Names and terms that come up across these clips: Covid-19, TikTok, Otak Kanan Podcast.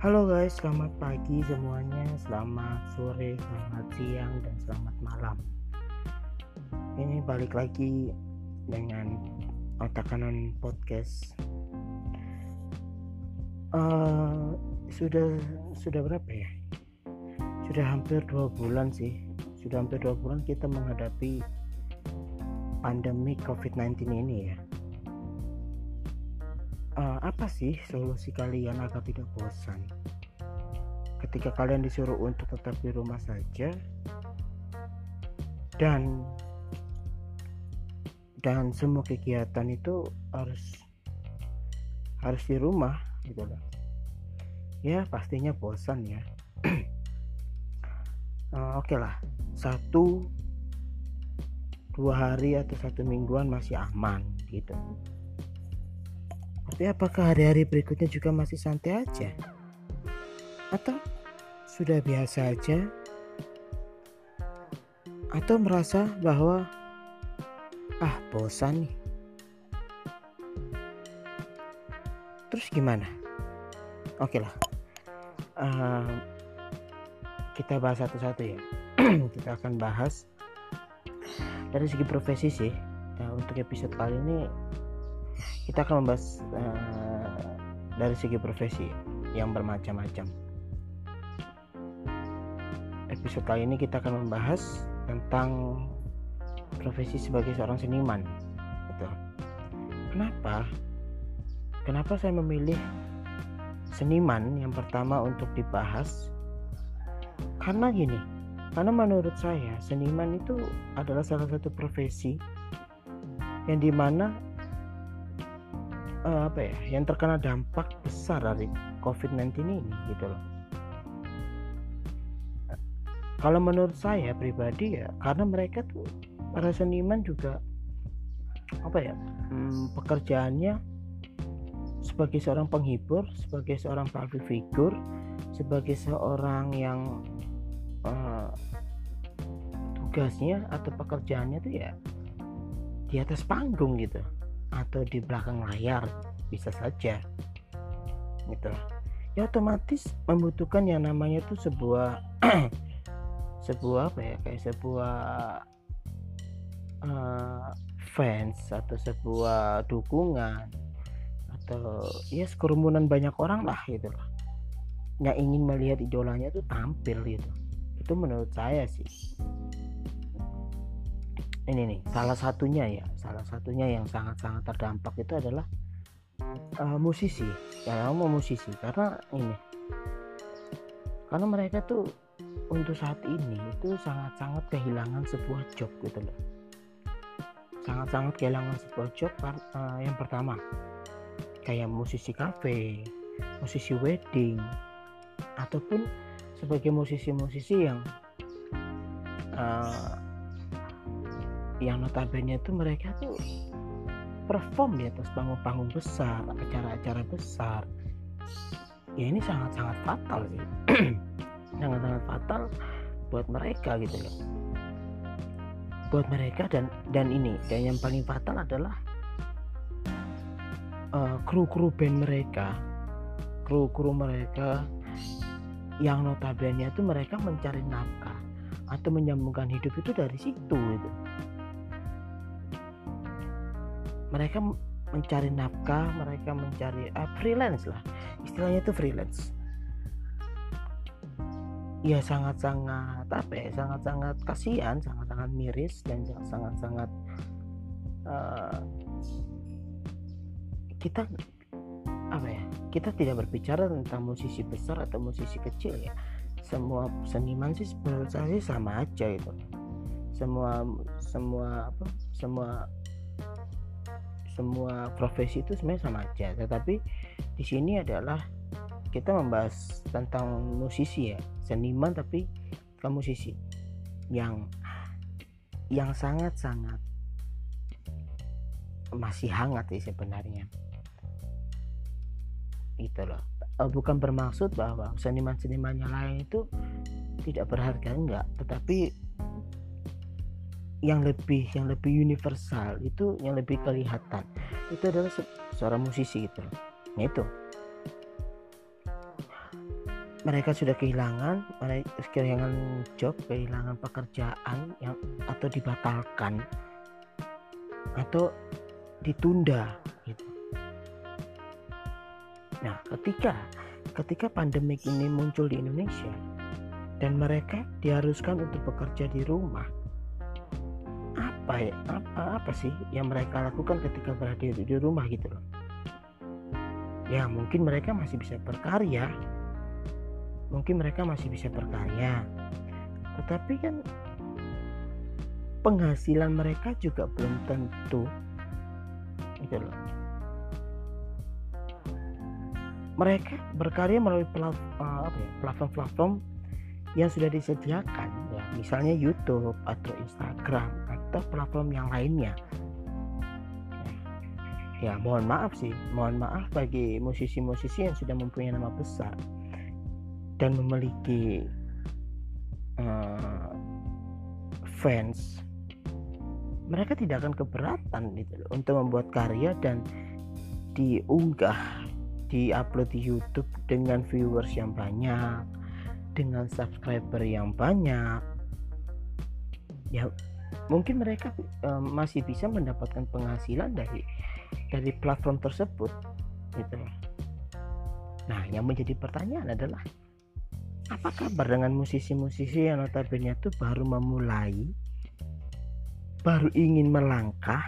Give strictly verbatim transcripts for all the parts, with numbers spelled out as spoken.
Halo guys, selamat pagi semuanya, selamat sore, selamat siang, dan selamat malam. Ini balik lagi dengan Otak Kanan Podcast. Uh, sudah sudah berapa ya? Sudah hampir dua bulan sih. Sudah hampir dua bulan kita menghadapi pandemi covid sembilan belas ini ya. Uh, apa sih solusi kalian agar tidak bosan? Ketika kalian disuruh untuk tetap di rumah saja dan dan semua kegiatan itu harus harus di rumah gitu lah. Ya pastinya bosan ya. uh, Oke lah, satu dua hari atau satu mingguan masih aman gitu. Tapi apakah hari-hari berikutnya juga masih santai aja? Atau sudah biasa aja? Atau merasa bahwa ah bosan nih? Terus gimana? Oke lah, uh, kita bahas satu-satu ya. Kita akan bahas dari segi profesi sih. Nah, untuk episode kali ini kita akan membahas uh, dari segi profesi yang bermacam-macam. Episode kali ini kita akan membahas tentang profesi sebagai seorang seniman. Betul. Kenapa? Kenapa saya memilih seniman yang pertama untuk dibahas? Karena gini, karena menurut saya seniman itu adalah salah satu profesi yang dimana Uh, apa ya yang terkena dampak besar dari covid sembilan belas ini gitu loh. Kalau menurut saya pribadi ya, karena mereka tuh para seniman juga apa ya hmm, pekerjaannya sebagai seorang penghibur, sebagai seorang public figure, sebagai seorang yang uh, tugasnya atau pekerjaannya tuh ya di atas panggung gitu, atau di belakang layar bisa saja gitu. Ya otomatis membutuhkan yang namanya tuh sebuah sebuah apa ya kayak sebuah uh, fans atau sebuah dukungan atau ya kerumunan banyak orang lah gitu lah, yang ingin melihat idolanya tuh tampil gitu. Itu menurut saya sih ini nih salah satunya ya salah satunya yang sangat-sangat terdampak itu adalah uh, musisi. Kalau mau musisi karena ini karena mereka tuh untuk saat ini itu sangat-sangat kehilangan sebuah job gitu loh, sangat-sangat kehilangan sebuah job. Uh, yang pertama kayak musisi kafe, musisi wedding, ataupun sebagai musisi-musisi yang uh, yang notabene itu mereka tuh perform di atas panggung-panggung besar, acara-acara besar. Ya ini sangat-sangat fatal sih. Sangat-sangat fatal buat mereka gitu loh. Buat mereka dan dan ini dan yang paling fatal adalah uh, kru-kru band mereka, kru-kru mereka yang notabene itu mereka mencari nafkah atau menyambungkan hidup itu dari situ gitu. Mereka mencari nafkah, mereka mencari uh, freelance lah, istilahnya itu freelance. Ya sangat-sangat apa ya, sangat-sangat kasihan, sangat-sangat miris, dan sangat-sangat uh, kita apa ya, kita tidak berbicara tentang musisi besar atau musisi kecil ya. Semua seniman sih menurut saya sih sama aja itu. Semua semua apa, semua semua profesi itu sebenarnya sama aja, tetapi di sini adalah kita membahas tentang musisi ya, seniman tapi bukan musisi yang yang sangat-sangat masih hangat sih sebenarnya itu loh. Bukan bermaksud bahwa seniman-seniman yang lain itu tidak berharga, enggak, tetapi yang lebih yang lebih universal itu, yang lebih kelihatan itu adalah se- seorang musisi gitu. Nah itu mereka sudah kehilangan, mereka kehilangan job, kehilangan pekerjaan yang atau dibatalkan atau ditunda gitu. Nah, ketika ketika pandemik ini muncul di Indonesia dan mereka diharuskan untuk bekerja di rumah, apa ya, apa apa sih yang mereka lakukan ketika berada di rumah gitu loh? Ya, mungkin mereka masih bisa berkarya. Mungkin mereka masih bisa berkarya, tetapi kan penghasilan mereka juga belum tentu gitu loh. Mereka berkarya melalui platform-platform yang sudah disediakan ya, misalnya YouTube atau Instagram atau platform yang lainnya. Ya, mohon maaf sih, mohon maaf bagi musisi-musisi yang sudah mempunyai nama besar dan memiliki uh, fans, mereka tidak akan keberatan gitu loh, untuk membuat karya dan diunggah, diupload di YouTube dengan viewers yang banyak, dengan subscriber yang banyak. Ya, mungkin mereka uh, masih bisa mendapatkan penghasilan dari dari platform tersebut gitu loh. Nah, yang menjadi pertanyaan adalah, apa kabar dengan musisi-musisi yang notabene itu baru memulai, baru ingin melangkah?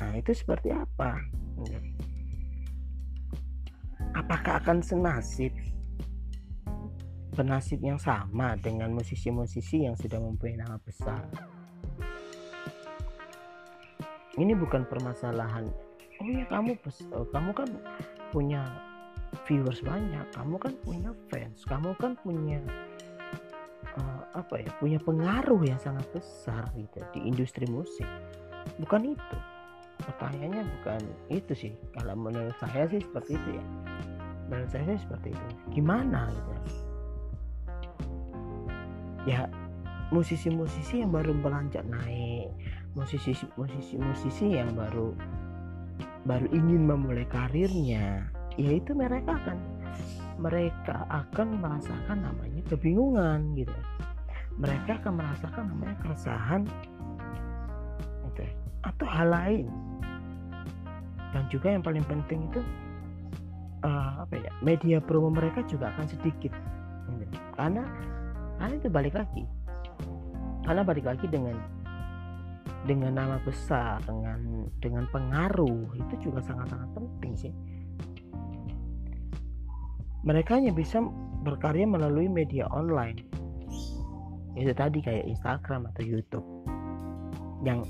Nah, itu seperti apa? Apakah akan senasib, bernasib yang sama dengan musisi-musisi yang sudah mempunyai nama besar? Ini bukan permasalahan, oh ya kamu besar, kamu kan punya viewers banyak, kamu kan punya fans, kamu kan punya uh, apa ya, punya pengaruh yang sangat besar gitu di industri musik. Bukan itu. Pertanyaannya bukan itu sih. Kalau menurut saya sih seperti itu ya. Menurut saya sih seperti itu. Gimana gitu? Ya, musisi-musisi yang baru beranjak naik, musisi-musisi yang baru baru ingin memulai karirnya, yaitu mereka akan mereka akan merasakan namanya kebingungan gitu. Mereka akan merasakan namanya keresahan gitu, atau hal lain. Dan juga yang paling penting itu uh, apa ya, media promo mereka juga akan sedikit gitu. Karena karena itu balik lagi karena balik lagi dengan dengan nama besar, dengan dengan pengaruh, itu juga sangat-sangat penting sih. Mereka hanya bisa berkarya melalui media online, itu tadi kayak Instagram atau YouTube yang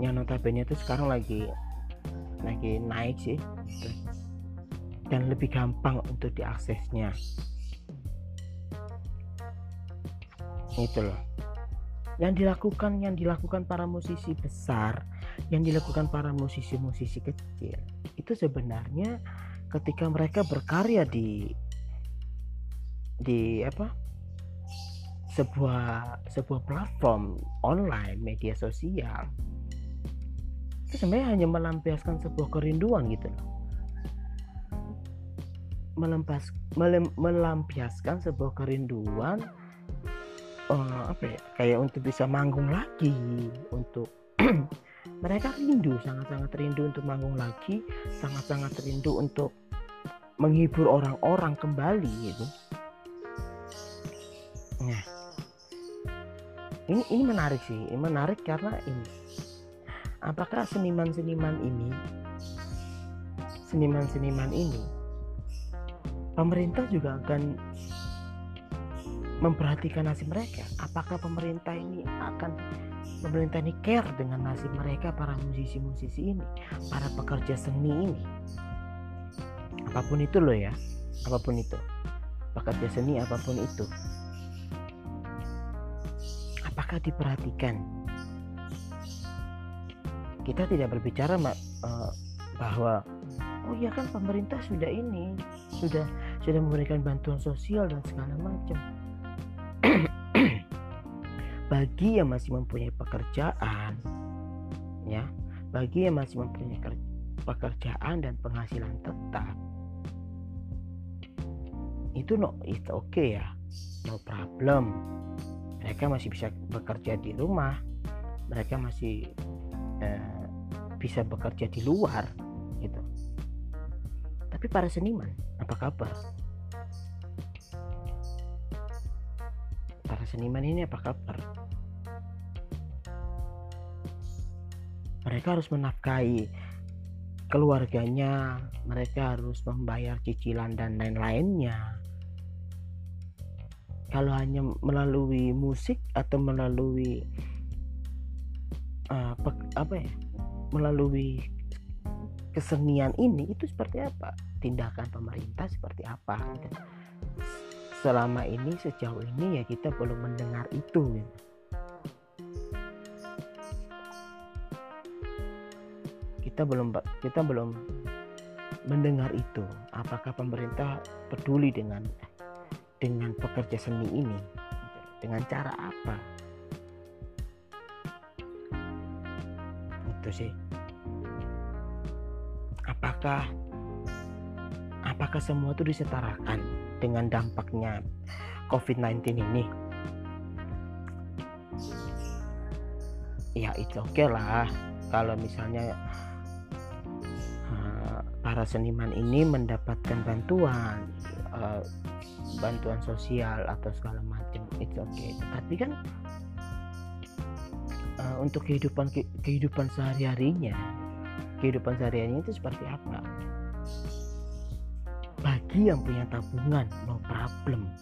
yang notabene itu sekarang lagi lagi naik sih gitu, dan lebih gampang untuk diaksesnya gitu loh. Yang dilakukan yang dilakukan para musisi besar, yang dilakukan para musisi-musisi kecil itu sebenarnya ketika mereka berkarya di di apa sebuah sebuah platform online media sosial, itu sebenarnya hanya melampiaskan sebuah kerinduan gitu loh, melampas melem, melampiaskan sebuah kerinduan uh, apa ya kayak untuk bisa manggung lagi, untuk mereka rindu, sangat-sangat rindu untuk manggung lagi, sangat-sangat rindu untuk menghibur orang-orang kembali gitu. Nah, ini ini menarik sih, ini menarik karena ini, apakah seniman-seniman ini, seniman-seniman ini, pemerintah juga akan memperhatikan nasib mereka? Apakah pemerintah ini akan pemerintah ini care dengan nasib mereka, para musisi-musisi ini, para pekerja seni ini, apapun itu loh ya, apapun itu, pekerja seni apapun itu, apakah diperhatikan? Kita tidak berbicara mak, uh, bahwa oh ya kan pemerintah sudah ini sudah sudah memberikan bantuan sosial dan segala macam. Bagi yang masih mempunyai pekerjaan ya, bagi yang masih mempunyai pekerjaan dan penghasilan tetap, itu no, itu oke okay ya, no problem. Mereka masih bisa bekerja di rumah, mereka masih eh, bisa bekerja di luar gitu. Tapi para seniman, apa kabar? Para seniman ini apa kabar? Mereka harus menafkahi keluarganya, mereka harus membayar cicilan dan lain-lainnya. Kalau hanya melalui musik atau melalui uh, apa ya, melalui kesenian ini, itu seperti apa? Tindakan pemerintah seperti apa? Selama ini, sejauh ini ya kita belum mendengar itu. Kita belum kita belum mendengar itu. Apakah pemerintah peduli dengan dengan pekerja seni ini? Dengan cara apa? Itu sih. Apakah apakah semua itu disetarakan dengan dampaknya covid sembilan belas ini? Ya itu oke okay lah kalau misalnya uh, para seniman ini mendapatkan bantuan uh, bantuan sosial atau segala macam, itu oke okay. Tapi kan uh, untuk kehidupan kehidupan sehari-harinya kehidupan sehari-harinya itu seperti apa? Bagi yang punya tabungan, no problem.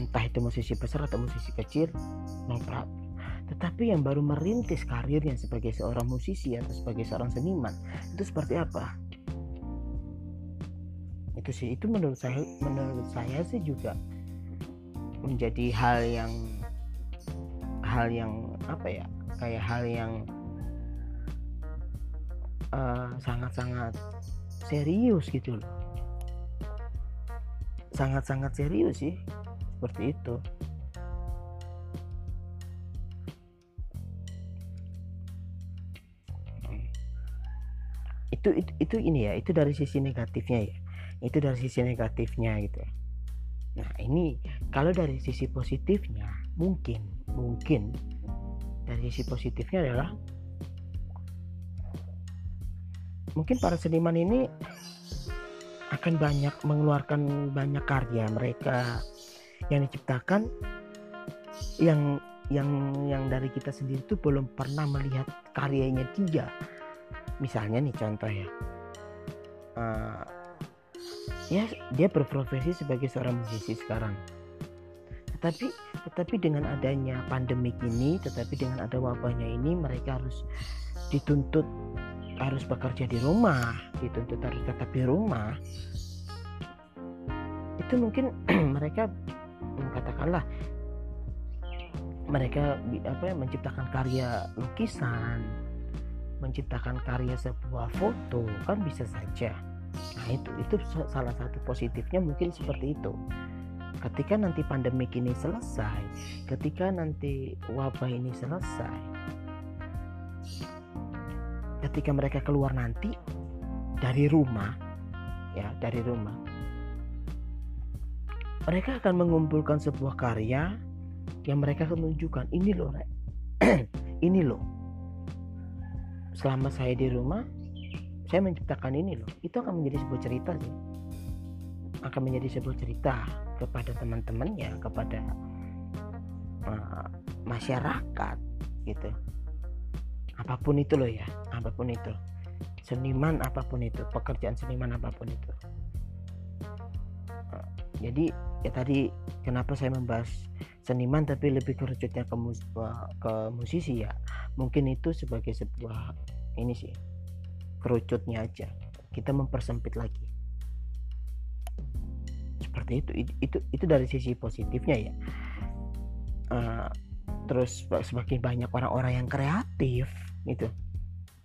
Entah itu musisi besar atau musisi kecil, no problem. Tetapi yang baru merintis karirnya sebagai seorang musisi atau sebagai seorang seniman, itu seperti apa? Itu sih, itu menurut saya menurut saya sih juga menjadi hal yang hal yang apa ya? Kayak hal yang Uh, sangat-sangat serius gitu loh, sangat-sangat serius sih seperti itu. hmm. itu itu itu ini ya, itu dari sisi negatifnya ya, itu dari sisi negatifnya gitu ya. Nah ini kalau dari sisi positifnya, mungkin mungkin dari sisi positifnya adalah mungkin para seniman ini akan banyak mengeluarkan banyak karya mereka yang diciptakan, yang yang yang dari kita sendiri itu belum pernah melihat karyanya dia. Misalnya nih contoh ya, uh, ya dia berprofesi sebagai seorang musisi sekarang. Tetapi tetapi dengan adanya pandemik ini, tetapi dengan ada wabahnya ini, mereka harus dituntut harus bekerja di rumah, dituntut harus tetap di rumah. Itu mungkin mereka katakanlah mereka apa ya, menciptakan karya lukisan, menciptakan karya sebuah foto, kan bisa saja. Nah itu itu salah satu positifnya mungkin seperti itu. Ketika nanti pandemik ini selesai, ketika nanti wabah ini selesai, ketika mereka keluar nanti dari rumah ya dari rumah mereka akan mengumpulkan sebuah karya yang mereka menunjukkan, ini loh Rek, ini loh selama saya di rumah saya menciptakan ini loh. Itu akan menjadi sebuah cerita sih, akan menjadi sebuah cerita kepada teman-temannya, kepada uh, masyarakat gitu. Apapun itu loh ya, apapun itu, seniman apapun itu, pekerjaan seniman apapun itu. Jadi ya tadi kenapa saya membahas seniman tapi lebih kerucutnya ke, mus- ke musisi ya, mungkin itu sebagai sebuah ini sih, kerucutnya aja, kita mempersempit lagi seperti itu. Itu itu dari sisi positifnya ya. Uh, terus semakin banyak orang-orang yang kreatif gitu,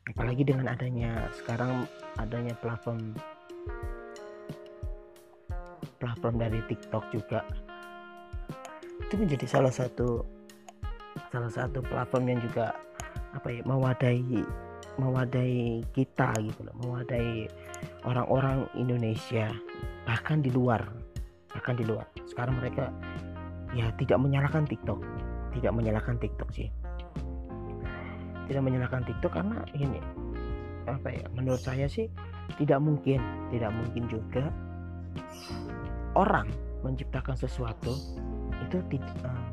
apalagi dengan adanya sekarang adanya platform platform dari TikTok juga. Itu menjadi salah satu salah satu platform yang juga apa ya, mewadahi mewadahi kita gitu loh, mewadahi orang-orang Indonesia bahkan di luar menyalahkan di luar. Sekarang mereka ya tidak menyalahkan TikTok, tidak menyalahkan TikTok sih, tidak menyalahkan TikTok karena ini apa ya? Menurut saya sih tidak mungkin, tidak mungkin juga orang menciptakan sesuatu itu tidak uh,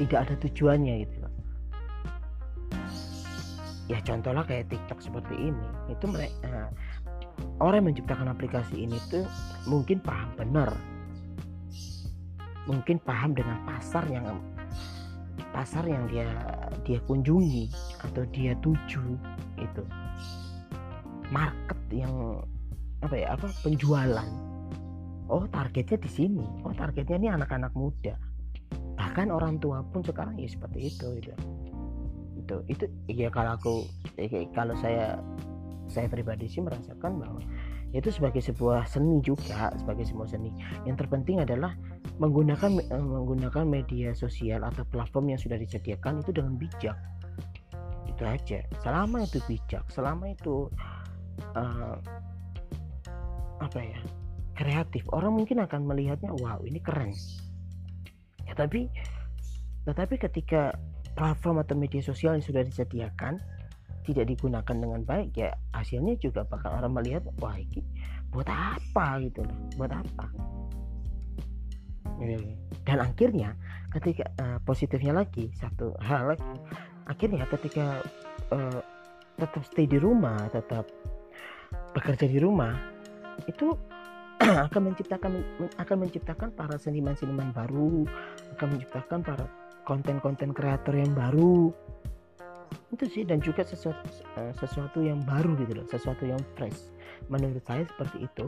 tidak ada tujuannya gitu. Ya contohlah kayak TikTok seperti ini, itu mereka uh, orang yang menciptakan aplikasi ini tuh mungkin paham benar, mungkin paham dengan pasar yang pasar yang dia dia kunjungi atau dia tuju itu, market yang apa ya apa penjualan. Oh targetnya di sini, oh targetnya ini anak-anak muda, bahkan orang tua pun sekarang ya seperti itu gitu. Itu itu ya kalau aku kalau saya saya pribadi sih merasakan bahwa itu sebagai sebuah seni juga, sebagai sebuah seni. Yang terpenting adalah menggunakan menggunakan media sosial atau platform yang sudah disediakan itu dengan bijak. Itu aja. Selama itu bijak, selama itu uh, apa ya? kreatif, orang mungkin akan melihatnya, wow, ini keren. Ya tapi tetapi ketika platform atau media sosial yang sudah disediakan tidak digunakan dengan baik, ya hasilnya juga bakal orang melihat, wah ini buat apa gitu loh, buat apa. Dan akhirnya ketika uh, positifnya lagi satu hal lagi, akhirnya ketika uh, tetap stay di rumah, tetap bekerja di rumah, itu akan menciptakan akan menciptakan para seniman-seniman baru, akan menciptakan para konten-konten kreator yang baru itu sih, dan juga sesuatu sesuatu yang baru gitu loh, sesuatu yang fresh. Menurut saya seperti itu.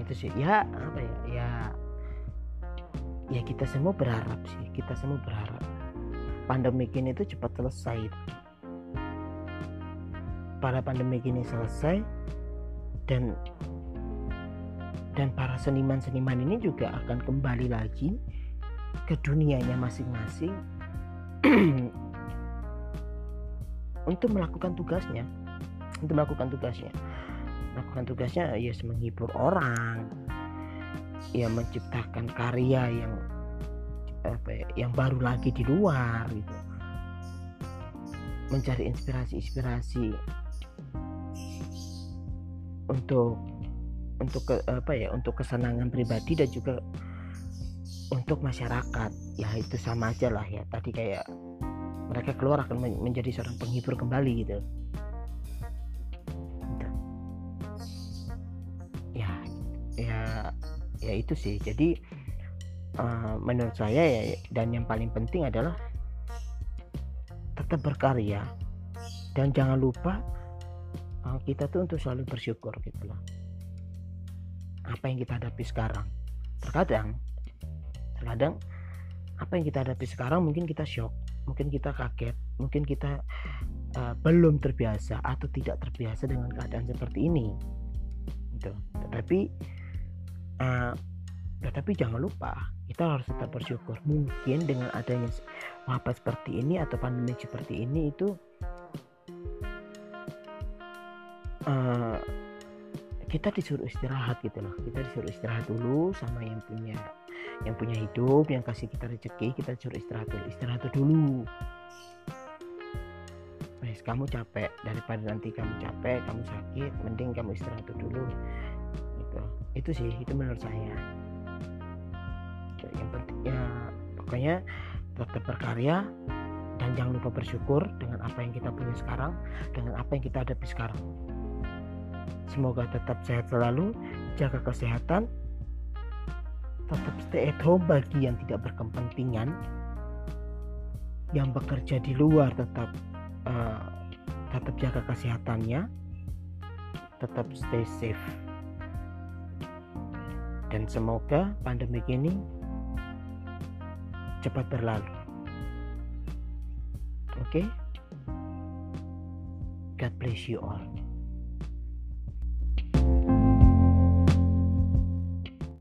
Itu sih ya apa ya ya ya kita semua berharap sih, kita semua berharap pandemi ini tuh cepat selesai. Para pandemi ini selesai dan dan para seniman-seniman ini juga akan kembali lagi ke dunianya masing-masing untuk melakukan tugasnya, untuk melakukan tugasnya, melakukan tugasnya ya yes, menghibur orang, ya menciptakan karya yang apa ya, yang baru lagi di luar gitu, mencari inspirasi-inspirasi untuk untuk ke, apa ya untuk kesenangan pribadi dan juga untuk masyarakat. Ya itu sama aja lah ya, tadi kayak mereka keluar akan menjadi seorang penghibur kembali gitu. Ya ya ya itu sih. Jadi uh, menurut saya ya, dan yang paling penting adalah tetap berkarya dan jangan lupa uh, kita tuh untuk selalu bersyukur gitu lah. Apa yang kita hadapi sekarang, terkadang kadang apa yang kita hadapi sekarang mungkin kita shock, mungkin kita kaget, mungkin kita uh, belum terbiasa atau tidak terbiasa dengan keadaan seperti ini gitu. Tetapi uh, tetapi jangan lupa kita harus tetap bersyukur. Mungkin dengan adanya wabah seperti ini atau pandemi seperti ini itu uh, kita disuruh istirahat gitu loh, kita disuruh istirahat dulu sama yang punya yang punya hidup, yang kasih kita rezeki, kita suruh istirahat dulu, istirahat dulu. Wes, kamu capek, daripada nanti kamu capek, kamu sakit, mending kamu istirahat dulu. Gitu. Itu sih, itu menurut saya. Yang penting ya, pokoknya tetap berkarya dan jangan lupa bersyukur dengan apa yang kita punya sekarang, dengan apa yang kita hadapi sekarang. Semoga tetap sehat selalu, jaga kesehatan. Tetap stay at home bagi yang tidak berkepentingan, yang bekerja di luar tetap uh, tetap jaga kesehatannya, tetap stay safe, dan semoga pandemi ini cepat berlalu. Oke, okay? God bless you all.